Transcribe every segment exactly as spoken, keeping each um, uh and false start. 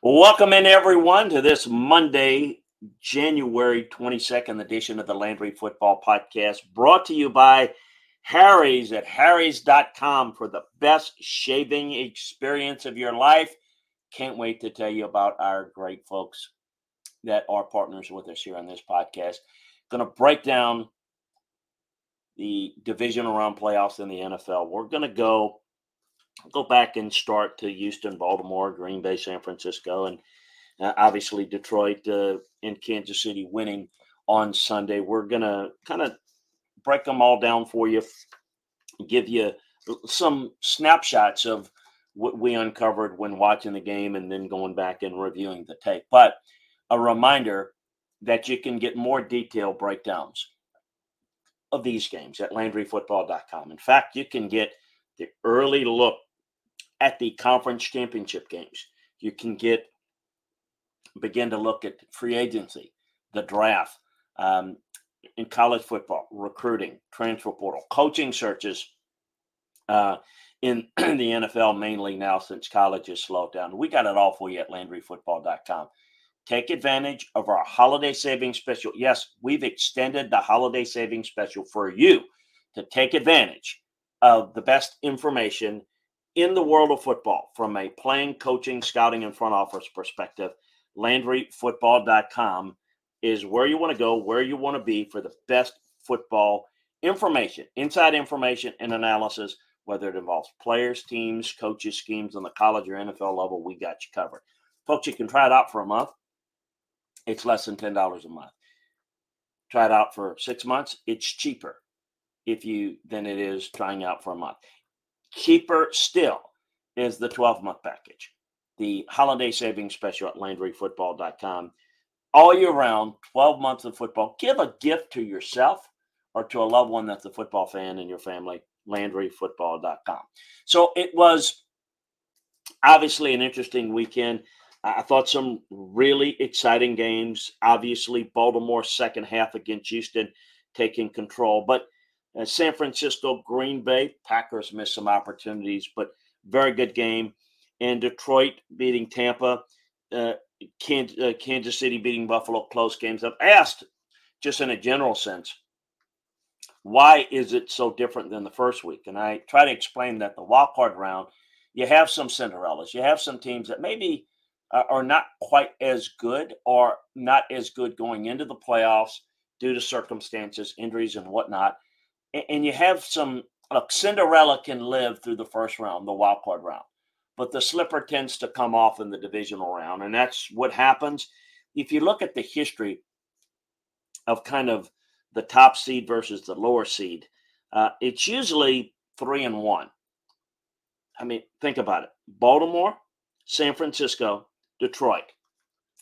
Welcome in, everyone, to this Monday, January twenty-second edition of the Landry Football Podcast, brought to you by Harry's at harrys dot com for the best shaving experience of your life. Can't wait to tell you about our great folks that are partners with us here on this podcast. Going to break down the divisional round playoffs in the N F L. We're going to go Go back and start to Houston, Baltimore, Green Bay, San Francisco, and uh, obviously Detroit uh, and Kansas City winning on Sunday. We're going to kind of break them all down for you, give you some snapshots of what we uncovered when watching the game and then going back and reviewing the tape. But a reminder that you can get more detailed breakdowns of these games at Landry Football dot com. In fact, you can get the early look at the conference championship games. You can get begin to look at free agency, the draft, um, in college football, recruiting, transfer portal, coaching searches uh, in the N F L mainly now since college has slowed down. We got it all for you at Landry Football dot com. Take advantage of our holiday savings special. Yes, we've extended the holiday savings special for you to take advantage of the best information in the world of football from a playing, coaching, scouting, and front office perspective. Landry Football dot com is where you want to go, where you want to be for the best football information, inside information and analysis, whether it involves players, teams, coaches, schemes on the college or N F L level. We got you covered. Folks, you can try it out for a month. It's less than ten dollars a month. Try it out for six months. It's cheaper if you than it is trying out for a month. Cheaper still is the twelve-month package, the holiday savings special at Landry Football dot com. All year round, twelve months of football. Give a gift to yourself or to a loved one that's a football fan in your family, Landry Football dot com. So it was obviously an interesting weekend. I thought some really exciting games. Obviously, Baltimore's second half against Houston taking control. But Uh, San Francisco, Green Bay, Packers missed some opportunities, but very good game. And Detroit beating Tampa, uh, Kansas, uh, Kansas City beating Buffalo, close games. I've asked, just in a general sense, why is it so different than the first week? And I try to explain that the wild card round, you have some Cinderellas. You have some teams that maybe uh, are not quite as good or not as good going into the playoffs due to circumstances, injuries, and whatnot. And you have some, look, Cinderella can live through the first round, the wild card round, but the slipper tends to come off in the divisional round, and that's what happens. If you look at the history of kind of the top seed versus the lower seed, uh, it's usually three and one. I mean, think about it. Baltimore, San Francisco, Detroit,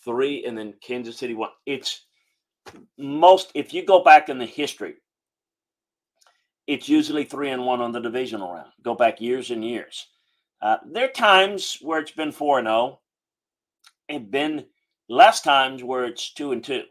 three, and then Kansas City, one. It's most, if you go back in the history, it's usually three and one on the divisional round. Go back years and years. Uh, there are times where it's been four and zero, and been less times where it's two and two.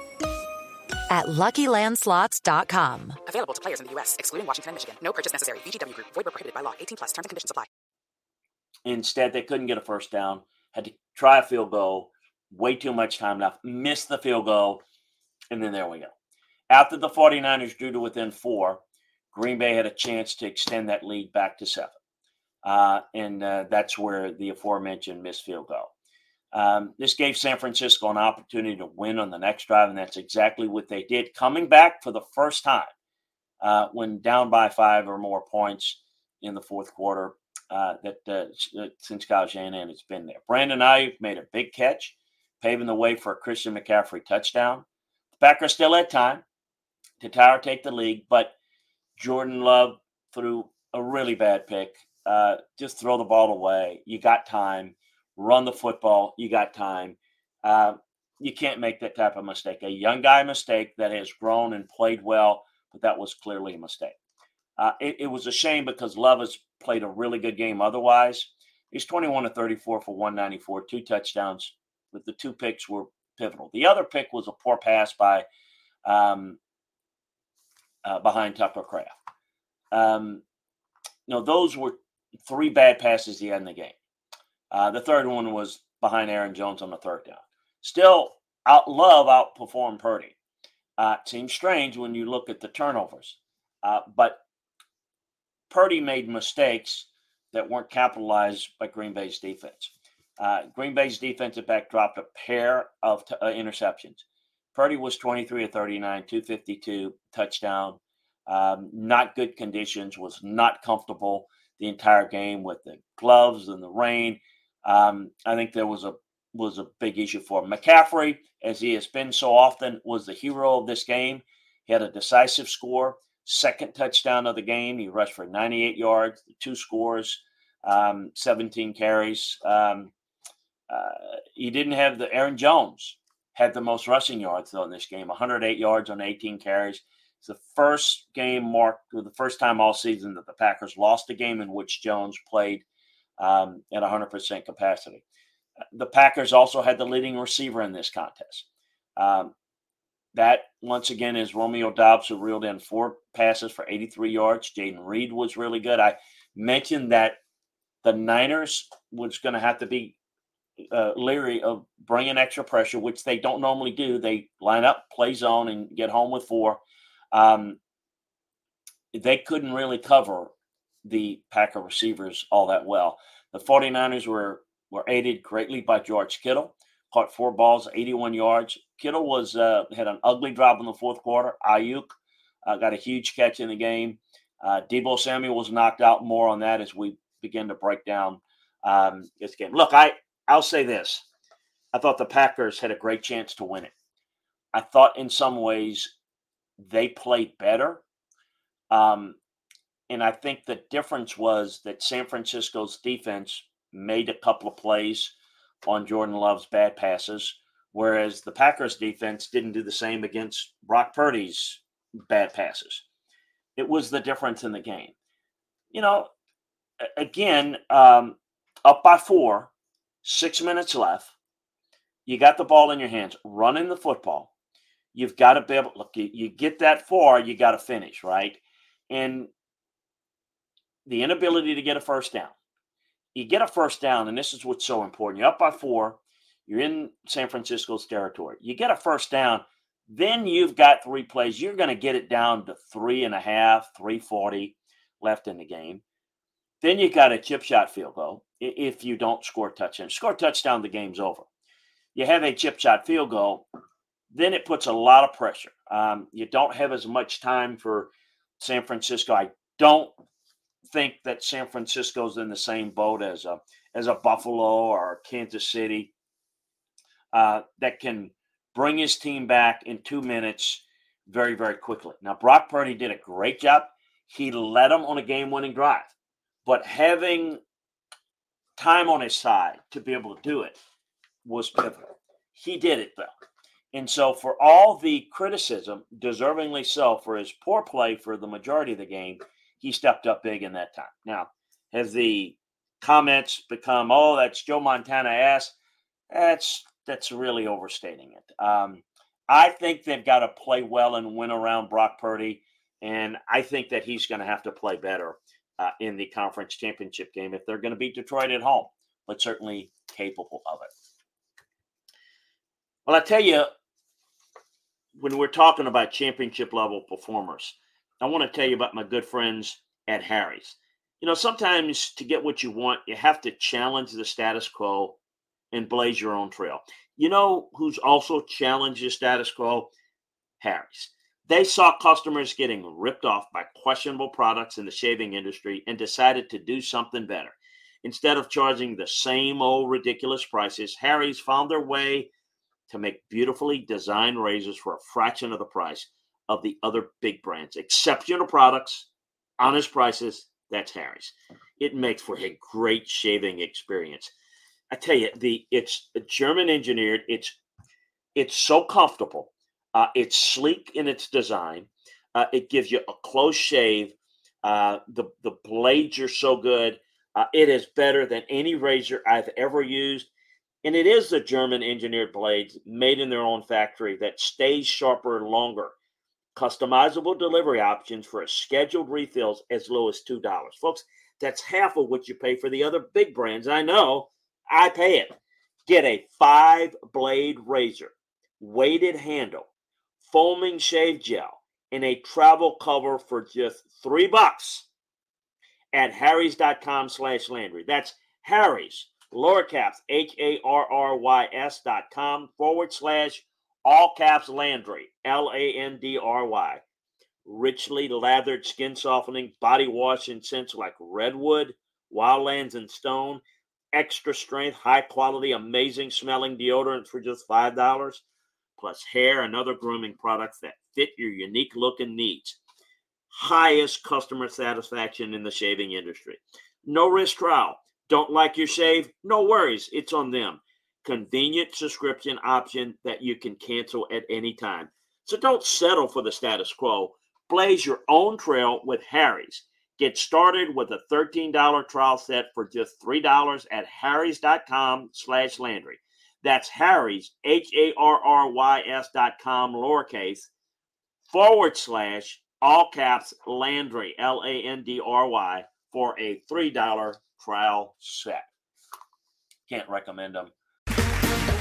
at Lucky Land Slots dot com. Available to players in the U S, excluding Washington and Michigan. No purchase necessary. V G W Group. Void where prohibited by law. eighteen plus. Terms and conditions apply. Instead, they couldn't get a first down. Had to try a field goal. Way too much time left. Missed the field goal. And then there we go. After the 49ers drew to within four, Green Bay had a chance to extend that lead back to seven. Uh, and uh, that's where the aforementioned missed field goal. Um, this gave San Francisco an opportunity to win on the next drive, and that's exactly what they did. Coming back for the first time uh, when down by five or more points in the fourth quarter, uh, that uh, since Kyle Shanahan has been there. Brandon Ayuk made a big catch, paving the way for a Christian McCaffrey touchdown. The Packers still had time to tire take the league, but Jordan Love threw a really bad pick. Uh, just throw the ball away. You got time. Run the football. You got time. Uh, you can't make that type of mistake. A young guy mistake that has grown and played well, but that was clearly a mistake. Uh, it, it was a shame because Love has played a really good game otherwise. He's twenty-one to thirty-four for one ninety-four, two touchdowns, but the two picks were pivotal. The other pick was a poor pass by um, uh, behind Tucker Craft. Um, you know, those were three bad passes he had in the game. Uh, the third one was behind Aaron Jones on the third down. Still, out, Love outperformed Purdy. Uh, it seems strange when you look at the turnovers, uh, but Purdy made mistakes that weren't capitalized by Green Bay's defense. Uh, Green Bay's defensive back dropped a pair of t- uh, interceptions. Purdy was twenty-three of thirty-nine, two fifty-two, touchdown. Um, not good conditions, was not comfortable the entire game with the gloves and the rain. Um, I think there was a was a big issue for him. McCaffrey, as he has been so often, was the hero of this game. He had a decisive score, second touchdown of the game. He rushed for ninety-eight yards, two scores, um, seventeen carries. Um, uh, he didn't have the Aaron Jones had the most rushing yards though in this game, one hundred eight yards on eighteen carries. It's the first game marked the first time all season that the Packers lost a game in which Jones played um, at one hundred percent capacity. The Packers also had the leading receiver in this contest. Um, that, once again, is Romeo Dobbs, who reeled in four passes for eighty-three yards. Jaden Reed was really good. I mentioned that the Niners was going to have to be uh, leery of bringing extra pressure, which they don't normally do. They line up, play zone, and get home with four. Um, they couldn't really cover the Packer receivers all that well. The 49ers were – were aided greatly by George Kittle, caught four balls, eighty-one yards. Kittle was uh, had an ugly drop in the fourth quarter. Ayuk uh, got a huge catch in the game. Uh, Deebo Samuel was knocked out. More on that as we begin to break down um, this game. Look, I, I'll say this. I thought the Packers had a great chance to win it. I thought in some ways they played better. Um, and I think the difference was that San Francisco's defense made a couple of plays on Jordan Love's bad passes, whereas the Packers defense didn't do the same against Brock Purdy's bad passes. It was the difference in the game. You know, again, um, up by four, six minutes left. You got the ball in your hands, running the football. You've got to be able to look, you, you get that far, you got to finish, right? And the inability to get a first down. You get a first down, and this is what's so important. You're up by four. You're in San Francisco's territory. You get a first down. Then you've got three plays. You're going to get it down to three and a half, three forty left in the game. Then you got a chip shot field goal if you don't score a touchdown. Score a touchdown, the game's over. You have a chip shot field goal. Then it puts a lot of pressure. Um, you don't have as much time for San Francisco. I don't think that San Francisco's in the same boat as a as a Buffalo or Kansas City uh, that can bring his team back in two minutes very, very quickly. Now, Brock Purdy did a great job. He led them on a game-winning drive. But having time on his side to be able to do it was pivotal. He did it, though. And so for all the criticism, deservingly so, for his poor play for the majority of the game, he stepped up big in that time. Now, has the comments become, oh, that's Joe Montana-esque? That's that's really overstating it. Um, I think they've got to play well and win around Brock Purdy, and I think that he's going to have to play better uh, in the conference championship game if they're going to beat Detroit at home, but certainly capable of it. Well, I tell you, when we're talking about championship-level performers, I want to tell you about my good friends at Harry's. You know, sometimes to get what you want, you have to challenge the status quo and blaze your own trail. You know who's also challenged the status quo? Harry's. They saw customers getting ripped off by questionable products in the shaving industry and decided to do something better. Instead of charging the same old ridiculous prices, Harry's found their way to make beautifully designed razors for a fraction of the price of the other big brands. Exceptional products, honest prices, that's Harry's. It makes for a great shaving experience. I tell you, the it's German engineered. It's it's so comfortable. Uh, it's sleek in its design. Uh, it gives you a close shave. Uh, the the blades are so good. Uh, it is better than any razor I've ever used. And it is the German engineered blades made in their own factory that stays sharper longer. Customizable delivery options for scheduled refills as low as two dollars. Folks, that's half of what you pay for the other big brands. I know. I pay it. Get a five-blade razor, weighted handle, foaming shave gel, and a travel cover for just three bucks at harrys.com slash Landry. That's Harry's, lower caps, H-A-R-R-Y-S dot com forward slash all caps Landry, L A N D R Y. Richly lathered skin softening, body wash, and scents like Redwood, Wildlands, and Stone. Extra strength, high quality, amazing smelling deodorant for just five dollars, plus hair and other grooming products that fit your unique look and needs. Highest customer satisfaction in the shaving industry. No risk trial. Don't like your shave? No worries. It's on them. Convenient subscription option that you can cancel at any time. So don't settle for the status quo. Blaze your own trail with Harry's. Get started with a thirteen dollars trial set for just three dollars at harrys.com slash Landry. That's Harry's, H-A-R-R-Y-S dot com, lowercase, forward slash, all caps, Landry, L A N D R Y, for a three dollars trial set. Can't recommend them.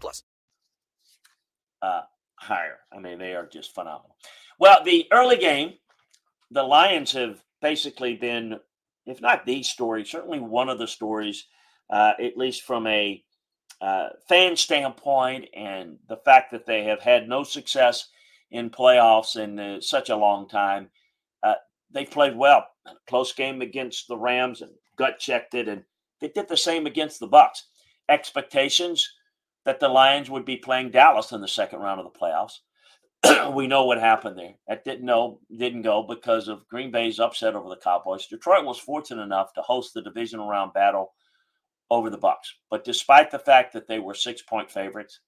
plus. Uh, higher. I mean, they are just phenomenal. Well, the early game, the Lions have basically been, if not the story, certainly one of the stories, uh, at least from a uh, fan standpoint, and the fact that they have had no success in playoffs in uh, such a long time. Uh, they played well. Close game against the Rams and gut-checked it, and they did the same against the Bucs. Expectations that the Lions would be playing Dallas in the second round of the playoffs. We know what happened there. That didn't, know, didn't go because of Green Bay's upset over the Cowboys. Detroit was fortunate enough to host the divisional round battle over the Bucs. But despite the fact that they were six-point favorites,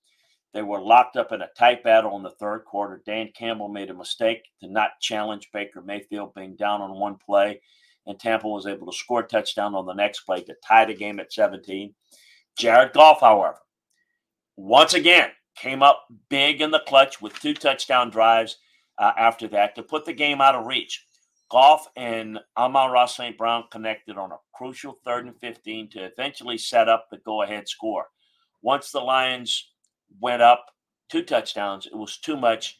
they were locked up in a tight battle in the third quarter. Dan Campbell made a mistake to not challenge Baker Mayfield, being down on one play, and Tampa was able to score a touchdown on the next play to tie the game at seventeen. Jared Goff, however, once again came up big in the clutch with two touchdown drives uh, after that to put the game out of reach. Goff and Amon-Ra Saint Brown connected on a crucial third and fifteen to eventually set up the go-ahead score. Once the Lions went up two touchdowns, it was too much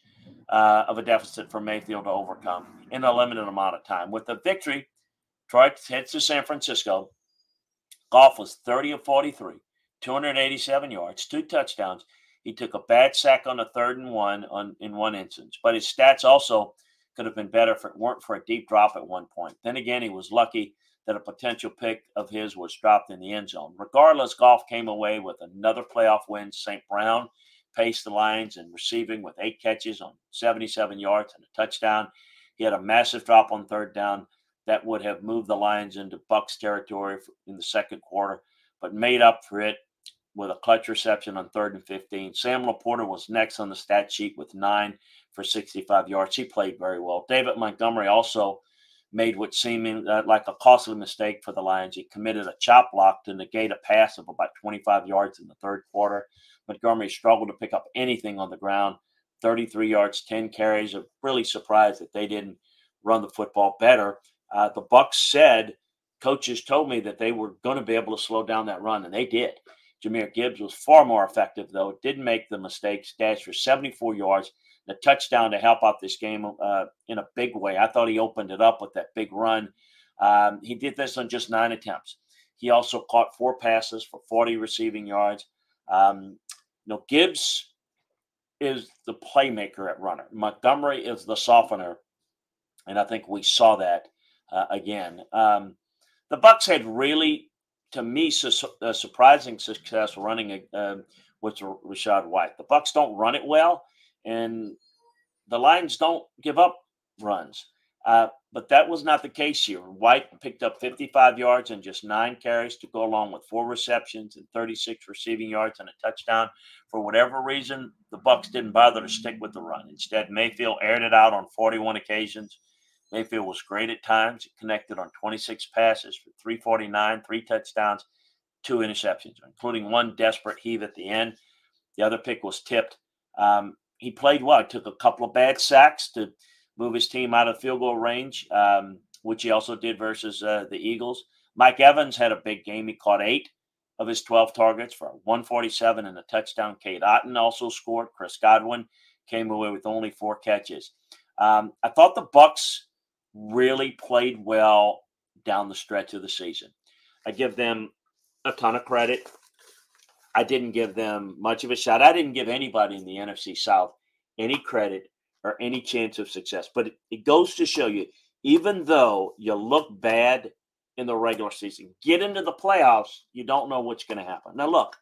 uh, of a deficit for Mayfield to overcome in a limited amount of time. With the victory, Detroit heads to San Francisco. Goff was thirty of forty-three, two hundred eighty-seven yards, two touchdowns. He took a bad sack on a third and one on, in one instance, but his stats also could have been better if it weren't for a deep drop at one point. Then again, he was lucky that a potential pick of his was dropped in the end zone. Regardless, Goff came away with another playoff win. Saint Brown paced the Lions in receiving with eight catches on seventy-seven yards and a touchdown. He had a massive drop on third down that would have moved the Lions into Bucs territory in the second quarter. but made up for it with a clutch reception on third and fifteen. Sam LaPorta was next on the stat sheet with nine for sixty-five yards. He played very well. David Montgomery also made what seemed uh, like a costly mistake for the Lions. He committed a chop block to negate a pass of about twenty-five yards in the third quarter. Montgomery struggled to pick up anything on the ground, thirty-three yards, ten carries. I'm really surprised that they didn't run the football better. Uh, the Bucks said, coaches told me that they were going to be able to slow down that run, and they did. Jameer Gibbs was far more effective, though. It didn't make the mistakes, dashed for seventy-four yards, the touchdown to help out this game uh, in a big way. I thought he opened it up with that big run. Um, he did this on just nine attempts. He also caught four passes for forty receiving yards. Um, you know, Gibbs is the playmaker at runner. Montgomery is the softener, and I think we saw that uh, again. Um, the Bucs had really, to me, su- uh, surprising success running uh, with Rashad White. The Bucs don't run it well, and the Lions don't give up runs. Uh, but that was not the case here. White picked up fifty-five yards and just nine carries to go along with four receptions and thirty-six receiving yards and a touchdown. For whatever reason, the Bucs didn't bother to stick with the run. Instead, Mayfield aired it out on forty-one occasions. Mayfield was great at times. He connected on twenty-six passes for three forty-nine, three touchdowns, two interceptions, including one desperate heave at the end. The other pick was tipped. Um, he played well. He took a couple of bad sacks to move his team out of field goal range, um, which he also did versus uh, the Eagles. Mike Evans had a big game. He caught eight of his twelve targets for one forty-seven and a touchdown. Cade Otton also scored. Chris Godwin came away with only four catches. Um, I thought the Bucs really played well down the stretch of the season. I give them a ton of credit. I didn't give them much of a shot. I didn't give anybody in the N F C South any credit or any chance of success. But it goes to show you, even though you look bad in the regular season, get into the playoffs, you don't know what's going to happen. Now, look,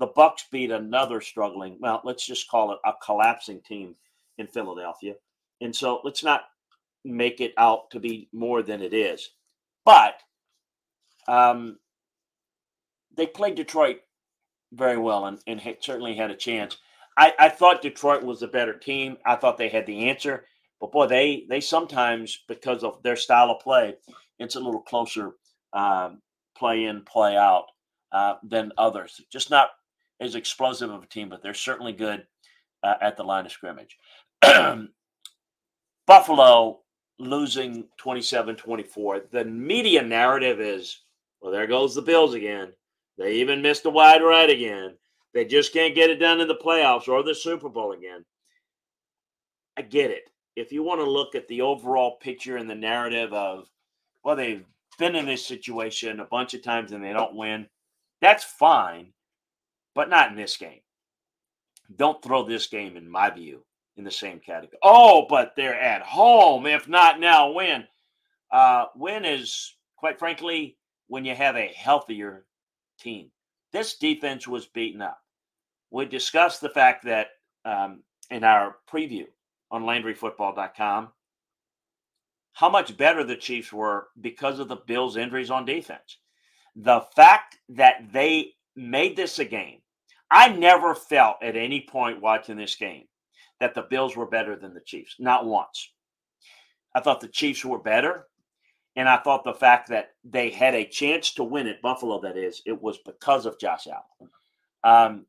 the Bucs beat another struggling, well, let's just call it a collapsing team in Philadelphia. And so let's not make it out to be more than it is. But um, they played Detroit very well and, and had, certainly had a chance. I, I thought Detroit was the better team. I thought they had the answer. But, boy, they they sometimes, because of their style of play, it's a little closer um, play in, play out uh, than others. Just not as explosive of a team, but they're certainly good uh, at the line of scrimmage. Buffalo losing twenty-seven twenty-four. The media narrative is, well, there goes the Bills again. They even missed a wide right again. They just can't get it done in the playoffs or the Super Bowl again. I get it. If you want to look at the overall picture and the narrative of, well, they've been in this situation a bunch of times and they don't win, that's fine, but not in this game. Don't throw this game, in my view, in the same category. Oh, but they're at home. If not now, when? Uh, when is, quite frankly, when you have a healthier team. This defense was beaten up. We discussed the fact that um, in our preview on Landry Football dot com, how much better the Chiefs were because of the Bills' injuries on defense. The fact that they made this a game, I never felt at any point watching this game that the Bills were better than the Chiefs, not once. I thought the Chiefs were better, and I thought the fact that they had a chance to win at Buffalo, that is, it was because of Josh Allen. Um,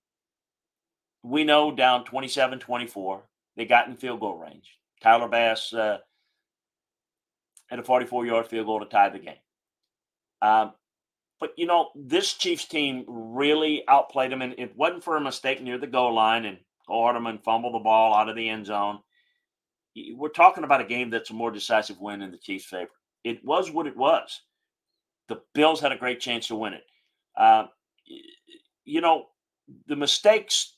we know down twenty-seven twenty-four, they got in field goal range. Tyler Bass uh, had a forty-four-yard field goal to tie the game. Um, but, you know, this Chiefs team really outplayed them, and it wasn't for a mistake near the goal line, and Hardeman fumbled the ball out of the end zone. We're talking about a game that's a more decisive win in the Chiefs' favor. It was what it was. The Bills had a great chance to win it. Uh, you know, the mistakes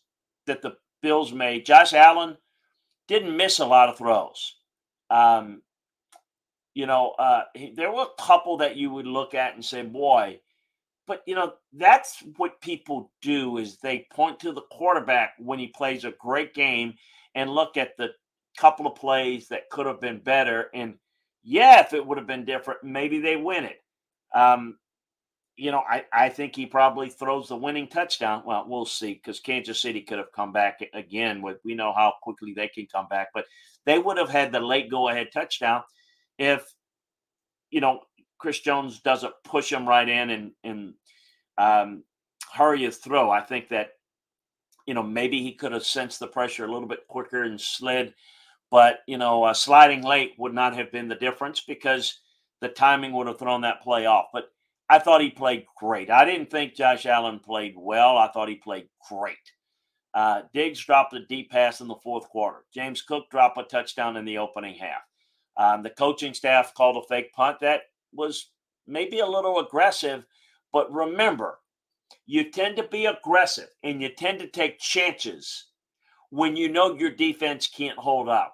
that the Bills made, Josh Allen didn't miss a lot of throws. Um, you know, uh, there were a couple that you would look at and say, boy, but, you know, that's what people do is they point to the quarterback when he plays a great game and look at the couple of plays that could have been better and, yeah, if it would have been different, maybe they win it. Um, you know, I, I think he probably throws the winning touchdown. Well, we'll see, because Kansas City could have come back again. With, we know how quickly they can come back. But they would have had the late go-ahead touchdown if, you know, Chris Jones doesn't push him right in and, and um, hurry his throw. I think that, you know, maybe he could have sensed the pressure a little bit quicker and slid. But, you know, uh, sliding late would not have been the difference, because the timing would have thrown that play off. But I thought he played great. I didn't think Josh Allen played well. I thought he played great. Uh, Diggs dropped a deep pass in the fourth quarter. James Cook dropped a touchdown in the opening half. Um, the coaching staff called a fake punt. That was maybe a little aggressive, but remember, you tend to be aggressive and you tend to take chances when you know your defense can't hold up.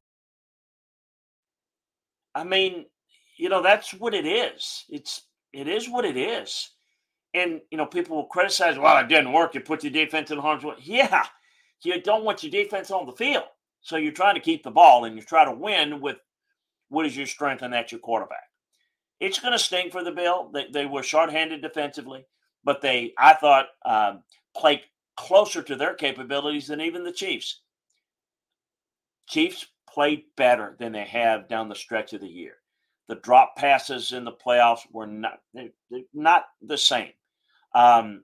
I mean, you know, that's what it is. It's, it is what it is. And, you know, people will criticize, well, it didn't work. You put your defense in harm's way. Yeah, you don't want your defense on the field. So you're trying to keep the ball and you try to win with what is your strength, and that's your quarterback. It's going to sting for the Bill. They, they were shorthanded defensively, but they, I thought, um, played closer to their capabilities than even the Chiefs. Chiefs played better than they have down the stretch of the year. The drop passes in the playoffs were not not the same. Um,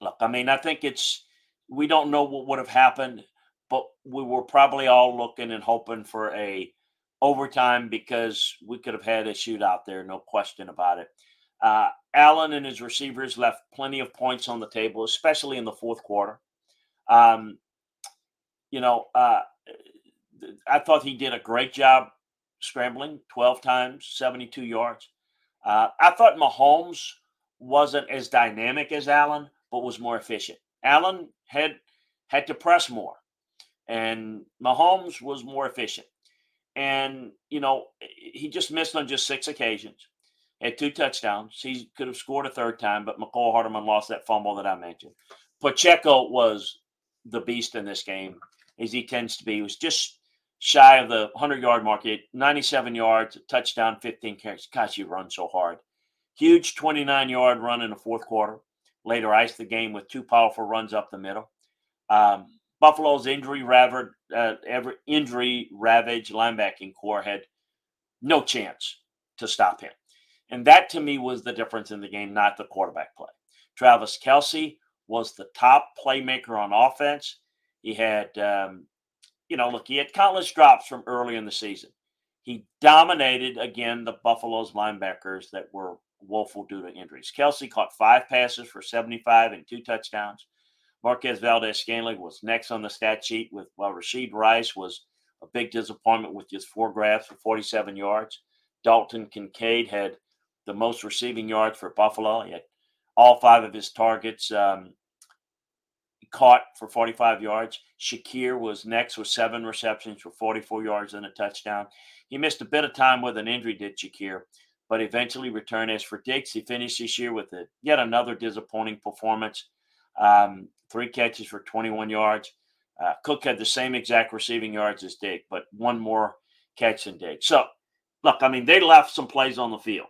look, I mean, I think it's we don't know what would have happened, but we were probably all looking and hoping for a overtime, because we could have had a shootout there, no question about it. Uh, Allen and his receivers left plenty of points on the table, especially in the fourth quarter. Um, you know, uh, I thought he did a great job scrambling, twelve times, seventy-two yards. Uh, I thought Mahomes wasn't as dynamic as Allen, but was more efficient. Allen had had to press more, and Mahomes was more efficient. And, you know, he just missed on just six occasions, had two touchdowns. He could have scored a third time, but McCall Hardeman lost that fumble that I mentioned. Pacheco was the beast in this game, as he tends to be. He was just shy of the hundred-yard mark, ninety-seven yards, a touchdown, fifteen carries. Gosh, he runs so hard. Huge twenty-nine-yard run in the fourth quarter. Later iced the game with two powerful runs up the middle. Um Buffalo's injury ravaged, uh, injury ravaged linebacking corps had no chance to stop him. And that, to me, was the difference in the game, not the quarterback play. Travis Kelce was the top playmaker on offense. He had, um, you know, look, he had countless drops from early in the season. He dominated, again, the Buffalo's linebackers that were woeful due to injuries. Kelce caught five passes for seventy-five and two touchdowns. Marquez Valdes-Scantling was next on the stat sheet, with while well, Rashid Rice was a big disappointment with just four grabs for forty-seven yards. Dalton Kincaid had the most receiving yards for Buffalo. He had all five of his targets um, caught for forty-five yards. Shakir was next with seven receptions for forty-four yards and a touchdown. He missed a bit of time with an injury, did Shakir, but eventually returned. As for Diggs, he finished this year with a, yet another disappointing performance. Um, three catches for twenty-one yards. Uh, Cook had the same exact receiving yards as Diggs, but one more catch than Diggs. So, look, I mean, they left some plays on the field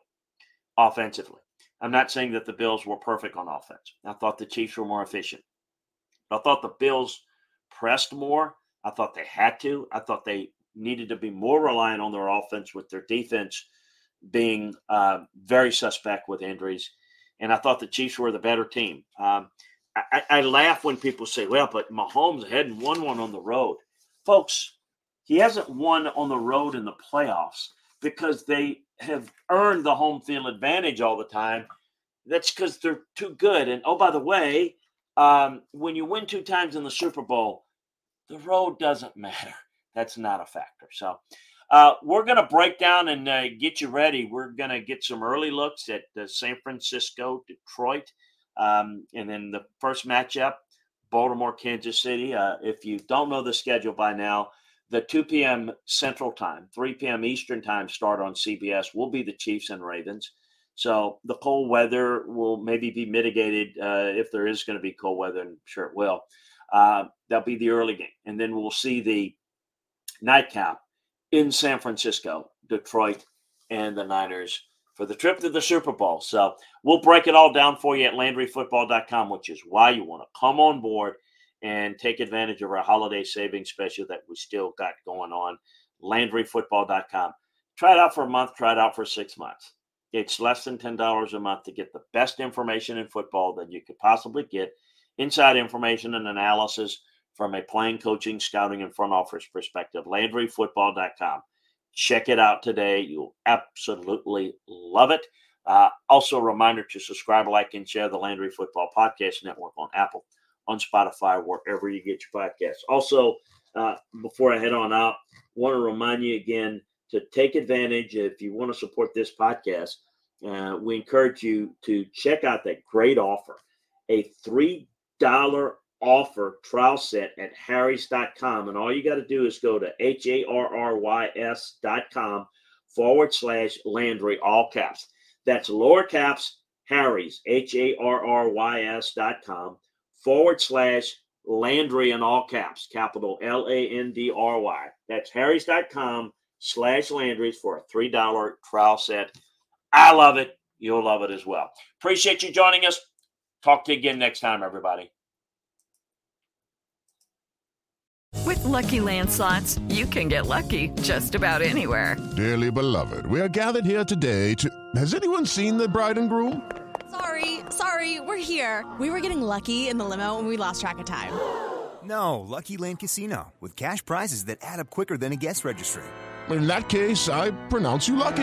offensively. I'm not saying that the Bills were perfect on offense. I thought the Chiefs were more efficient. I thought the Bills pressed more. I thought they had to. I thought they needed to be more reliant on their offense, with their defense being uh, very suspect with injuries. and I thought the Chiefs were the better team. Um, I, I laugh when people say, well, but Mahomes hadn't won one on the road. Folks, he hasn't won on the road in the playoffs because they have earned the home field advantage all the time. That's because they're too good. And, oh, by the way, um, when you win two times in the Super Bowl, the road doesn't matter. That's not a factor. So uh, we're going to break down and uh, get you ready. We're going to get some early looks at uh, San Francisco, Detroit, um, and then the first matchup, Baltimore, Kansas City. Uh, if you don't know the schedule by now, the two p.m. Central Time, three p.m. Eastern Time start on C B S will be the Chiefs and Ravens. So the cold weather will maybe be mitigated uh, if there is going to be cold weather, and I'm sure it will. Uh, that'll be the early game. And then we'll see the nightcap in San Francisco, Detroit, and the Niners for the trip to the Super Bowl. So we'll break it all down for you at Landry Football dot com, which is why you want to come on board and take advantage of our holiday savings special that we still got going on, Landry Football dot com. Try it out for a month. Try it out for six months. It's less than ten dollars a month to get the best information in football that you could possibly get, inside information and analysis from a playing, coaching, scouting, and front office perspective. Landry Football dot com. Check it out today. You'll absolutely love it. Uh, also, a reminder to subscribe, like, and share the Landry Football Podcast Network on Apple, on Spotify, wherever you get your podcasts. Also, uh, before I head on out, want to remind you again to take advantage. If you want to support this podcast, uh, we encourage you to check out that great offer, a three dollars offer trial set at Harry's dot com. And all you got to do is go to H A R R Y S dot com forward slash Landry, all caps. That's lower caps, Harry's, H A R R Y S dot com forward slash Landry in all caps, capital L A N D R Y. That's Harry's dot com slash Landry's for a three dollars trial set. I love it. You'll love it as well. Appreciate you joining us. Talk to you again next time, everybody. With Lucky Land Slots, you can get lucky just about anywhere. Dearly beloved, we are gathered here today to... Has anyone seen the bride and groom? Sorry, sorry, we're here. We were getting lucky in the limo and we lost track of time. No, Lucky Land Casino, with cash prizes that add up quicker than a guest registry. In that case, I pronounce you lucky.